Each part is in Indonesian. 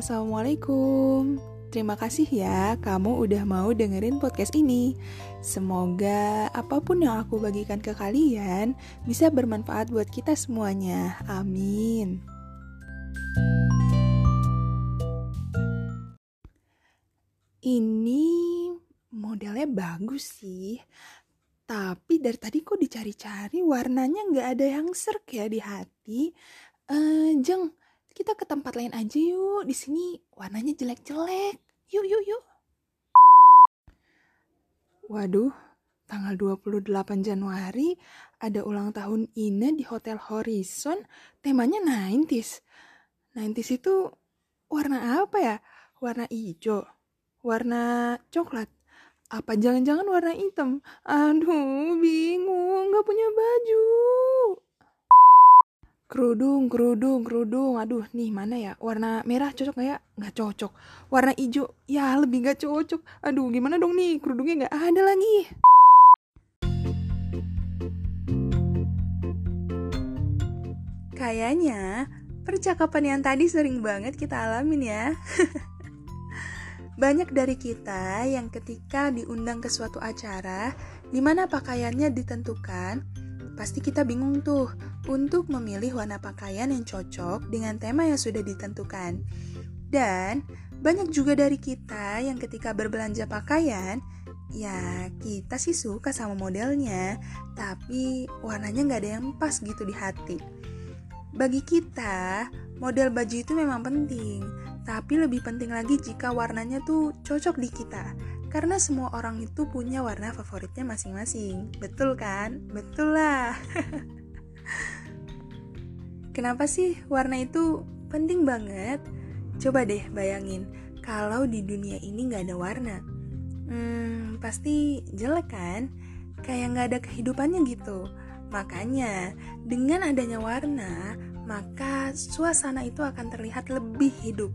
Assalamualaikum. Terima kasih ya kamu udah mau dengerin podcast ini. Semoga apapun yang aku bagikan ke kalian bisa bermanfaat buat kita semuanya. Amin. Ini modelnya bagus sih. Tapi dari tadi kok dicari-cari warnanya gak ada yang serk ya di hati. Jeng, kita ke tempat lain aja yuk. Di sini warnanya jelek-jelek. Yuk. Waduh, tanggal 28 Januari ada ulang tahun Ina di Hotel Horizon. Temanya 90s. 90s itu warna apa ya? Warna hijau, warna coklat. Apa jangan-jangan warna hitam? Aduh, bingung, gak punya baju. Kerudung. Aduh, nih mana ya? Warna merah cocok gak ya? Gak cocok. Warna hijau, ya lebih gak cocok. Aduh, gimana dong nih? Kerudungnya gak ada lagi. Kayaknya percakapan yang tadi sering banget kita alamin ya. Banyak dari kita yang ketika diundang ke suatu acara di mana pakaiannya ditentukan, pasti kita bingung tuh untuk memilih warna pakaian yang cocok dengan tema yang sudah ditentukan. Dan banyak juga dari kita yang ketika berbelanja pakaian, ya kita sih suka sama modelnya, tapi warnanya gak ada yang pas gitu di hati. Bagi kita, model baju itu memang penting. Tapi lebih penting lagi jika warnanya tuh cocok di kita. Karena semua orang itu punya warna favoritnya masing-masing. Betul kan? Betul lah. Kenapa sih warna itu penting banget? Coba deh bayangin, kalau di dunia ini gak ada warna. Pasti jelek kan? Kayak gak ada kehidupannya gitu. Makanya, dengan adanya warna, maka suasana itu akan terlihat lebih hidup.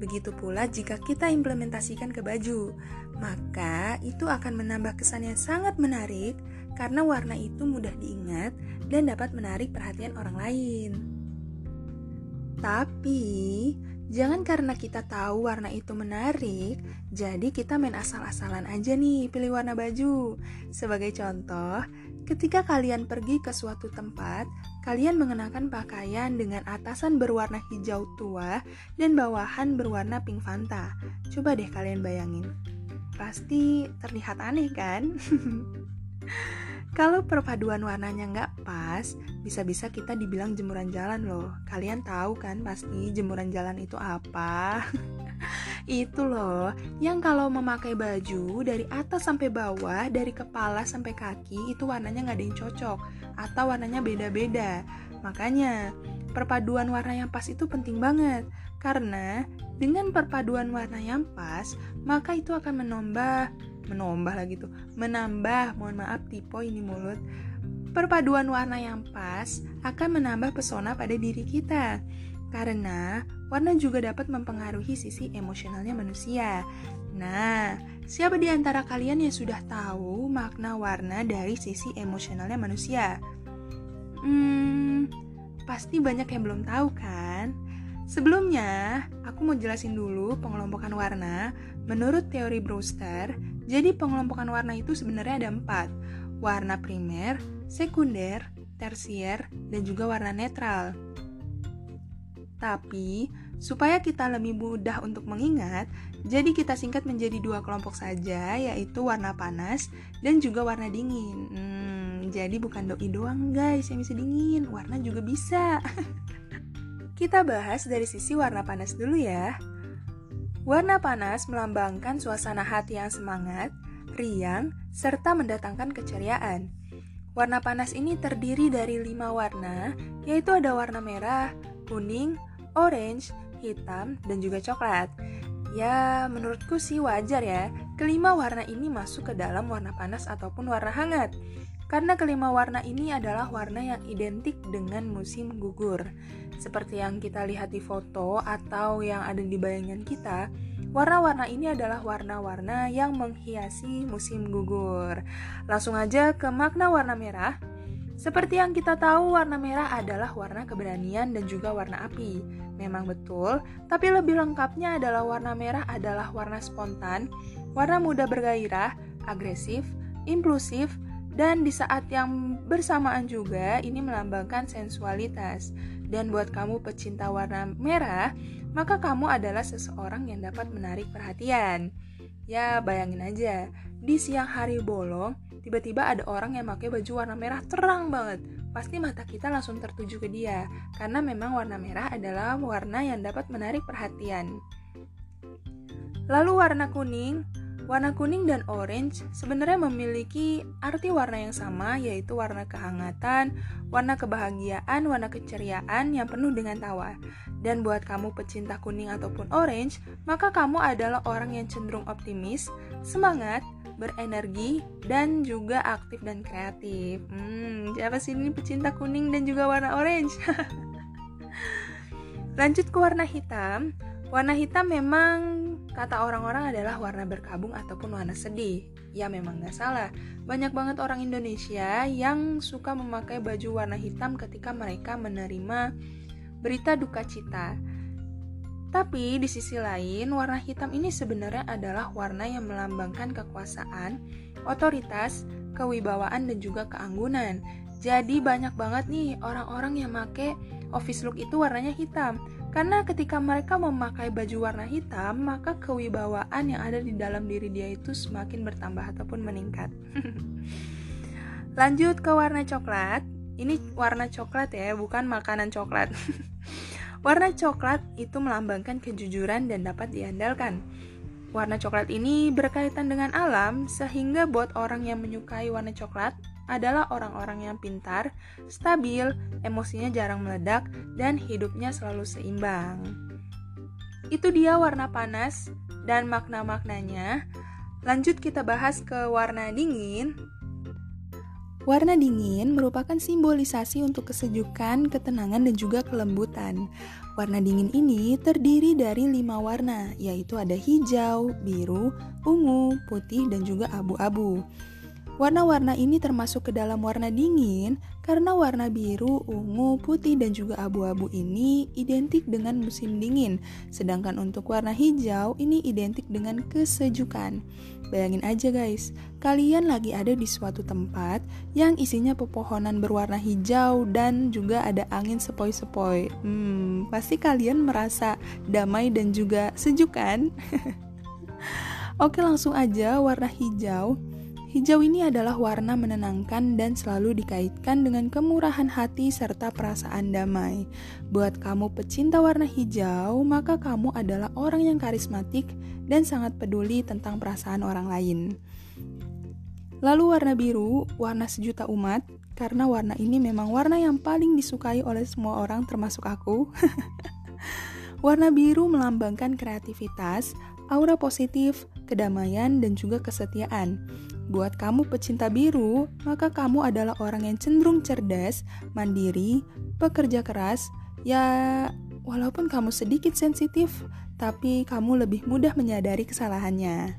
Begitu pula jika kita implementasikan ke baju, maka itu akan menambah kesan yang sangat menarik karena warna itu mudah diingat dan dapat menarik perhatian orang lain. Tapi, jangan karena kita tahu warna itu menarik, jadi kita main asal-asalan aja nih pilih warna baju. Sebagai contoh, ketika kalian pergi ke suatu tempat, kalian mengenakan pakaian dengan atasan berwarna hijau tua dan bawahan berwarna pink Fanta. Coba deh kalian bayangin. Pasti terlihat aneh kan? Kalau perpaduan warnanya nggak pas, bisa-bisa kita dibilang jemuran jalan loh. Kalian tahu kan pasti jemuran jalan itu apa? Itu loh, yang kalau memakai baju dari atas sampai bawah, dari kepala sampai kaki, itu warnanya gak ada yang cocok atau warnanya beda-beda. Makanya, perpaduan warna yang pas itu penting banget. Karena dengan perpaduan warna yang pas, maka itu akan perpaduan warna yang pas akan menambah pesona pada diri kita. Karena warna juga dapat mempengaruhi sisi emosionalnya manusia. Nah, siapa di antara kalian yang sudah tahu makna warna dari sisi emosionalnya manusia? Pasti banyak yang belum tahu kan? Sebelumnya, aku mau jelasin dulu pengelompokan warna. Menurut teori Brewster, jadi pengelompokan warna itu sebenarnya ada 4. Warna primer, sekunder, tersier, dan juga warna netral. Tapi, supaya kita lebih mudah untuk mengingat, jadi kita singkat menjadi 2 kelompok saja, yaitu warna panas dan juga warna dingin. Jadi bukan doi doang guys yang bisa dingin, warna juga bisa. Kita bahas dari sisi warna panas dulu ya. Warna panas melambangkan suasana hati yang semangat, riang, serta mendatangkan keceriaan. Warna panas ini terdiri dari 5 warna, yaitu ada warna merah, kuning, orange, hitam, dan juga coklat. Ya, menurutku sih wajar ya, kelima warna ini masuk ke dalam warna panas ataupun warna hangat. Karena kelima warna ini adalah warna yang identik dengan musim gugur. Seperti yang kita lihat di foto atau yang ada di bayangan kita, warna-warna ini adalah warna-warna yang menghiasi musim gugur. Langsung aja ke makna warna merah. Seperti yang kita tahu, warna merah adalah warna keberanian dan juga warna api. Memang betul, tapi lebih lengkapnya adalah warna merah adalah warna spontan, warna muda bergairah, agresif, impulsif, dan di saat yang bersamaan juga ini melambangkan sensualitas. Dan buat kamu pecinta warna merah, maka kamu adalah seseorang yang dapat menarik perhatian. Ya, bayangin aja, di siang hari bolong, tiba-tiba ada orang yang pakai baju warna merah terang banget. Pasti mata kita langsung tertuju ke dia, karena memang warna merah adalah warna yang dapat menarik perhatian. Lalu warna kuning. Warna kuning dan orange sebenarnya memiliki arti warna yang sama, yaitu warna kehangatan, warna kebahagiaan, warna keceriaan yang penuh dengan tawa. Dan buat kamu pecinta kuning ataupun orange, maka kamu adalah orang yang cenderung optimis, semangat, berenergi, dan juga aktif dan kreatif. Siapa sih ini pecinta kuning dan juga warna orange? Lanjut ke warna hitam. Warna hitam memang kata orang-orang adalah warna berkabung ataupun warna sedih. Ya memang gak salah, banyak banget orang Indonesia yang suka memakai baju warna hitam ketika mereka menerima berita duka cita. Tapi di sisi lain, warna hitam ini sebenarnya adalah warna yang melambangkan kekuasaan, otoritas, kewibawaan, dan juga keanggunan. Jadi banyak banget nih orang-orang yang pakai office look itu warnanya hitam. Karena ketika mereka memakai baju warna hitam, maka kewibawaan yang ada di dalam diri dia itu semakin bertambah ataupun meningkat. Lanjut ke warna coklat. Ini warna coklat ya, bukan makanan coklat. Warna coklat itu melambangkan kejujuran dan dapat diandalkan. Warna coklat ini berkaitan dengan alam, sehingga buat orang yang menyukai warna coklat adalah orang-orang yang pintar, stabil, emosinya jarang meledak, dan hidupnya selalu seimbang. Itu dia warna panas dan makna-maknanya. Lanjut kita bahas ke warna dingin. Warna dingin merupakan simbolisasi untuk kesejukan, ketenangan, dan juga kelembutan. Warna dingin ini terdiri dari 5 warna, yaitu ada hijau, biru, ungu, putih, dan juga abu-abu. Warna-warna ini termasuk ke dalam warna dingin karena warna biru, ungu, putih, dan juga abu-abu ini identik dengan musim dingin. Sedangkan untuk warna hijau ini identik dengan kesejukan. Bayangin aja guys, kalian lagi ada di suatu tempat yang isinya pepohonan berwarna hijau dan juga ada angin sepoi-sepoi. Pasti kalian merasa damai dan juga sejuk kan? Oke, langsung aja warna hijau. Hijau ini adalah warna menenangkan dan selalu dikaitkan dengan kemurahan hati serta perasaan damai. Buat kamu pecinta warna hijau, maka kamu adalah orang yang karismatik dan sangat peduli tentang perasaan orang lain. Lalu warna biru, warna sejuta umat, karena warna ini memang warna yang paling disukai oleh semua orang termasuk aku. Warna biru melambangkan kreativitas, aura positif, kedamaian, dan juga kesetiaan. Buat kamu pecinta biru, maka kamu adalah orang yang cenderung cerdas, mandiri, pekerja keras. Ya, walaupun kamu sedikit sensitif, tapi kamu lebih mudah menyadari kesalahannya.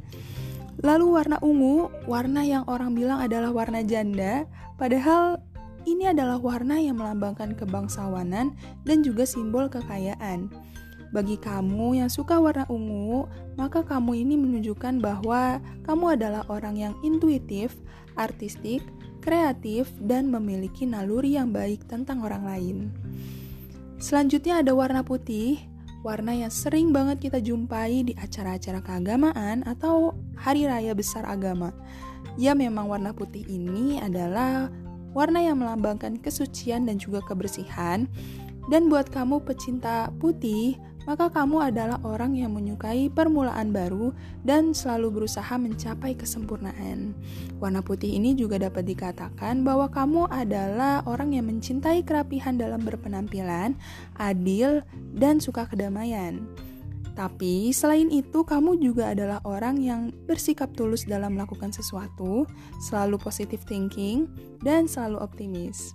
Lalu warna ungu, warna yang orang bilang adalah warna janda, padahal ini adalah warna yang melambangkan kebangsawanan dan juga simbol kekayaan. Bagi kamu yang suka warna ungu, maka kamu ini menunjukkan bahwa kamu adalah orang yang intuitif, artistik, kreatif, dan memiliki naluri yang baik tentang orang lain. Selanjutnya ada warna putih, warna yang sering banget kita jumpai di acara-acara keagamaan atau hari raya besar agama. Ya memang warna putih ini adalah warna yang melambangkan kesucian dan juga kebersihan. Dan buat kamu pecinta putih, maka kamu adalah orang yang menyukai permulaan baru dan selalu berusaha mencapai kesempurnaan. Warna putih ini juga dapat dikatakan bahwa kamu adalah orang yang mencintai kerapihan dalam berpenampilan, adil, dan suka kedamaian. Tapi selain itu, kamu juga adalah orang yang bersikap tulus dalam melakukan sesuatu, selalu positive thinking, dan selalu optimis.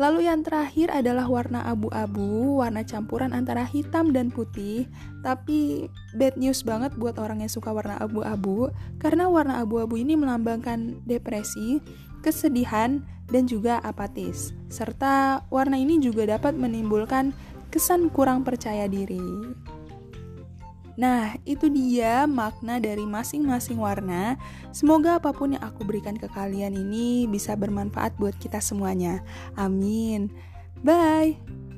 Lalu yang terakhir adalah warna abu-abu, warna campuran antara hitam dan putih. Tapi bad news banget buat orang yang suka warna abu-abu, karena warna abu-abu ini melambangkan depresi, kesedihan, dan juga apatis. Serta warna ini juga dapat menimbulkan kesan kurang percaya diri. Nah, itu dia makna dari masing-masing warna. Semoga apapun yang aku berikan ke kalian ini bisa bermanfaat buat kita semuanya. Amin. Bye!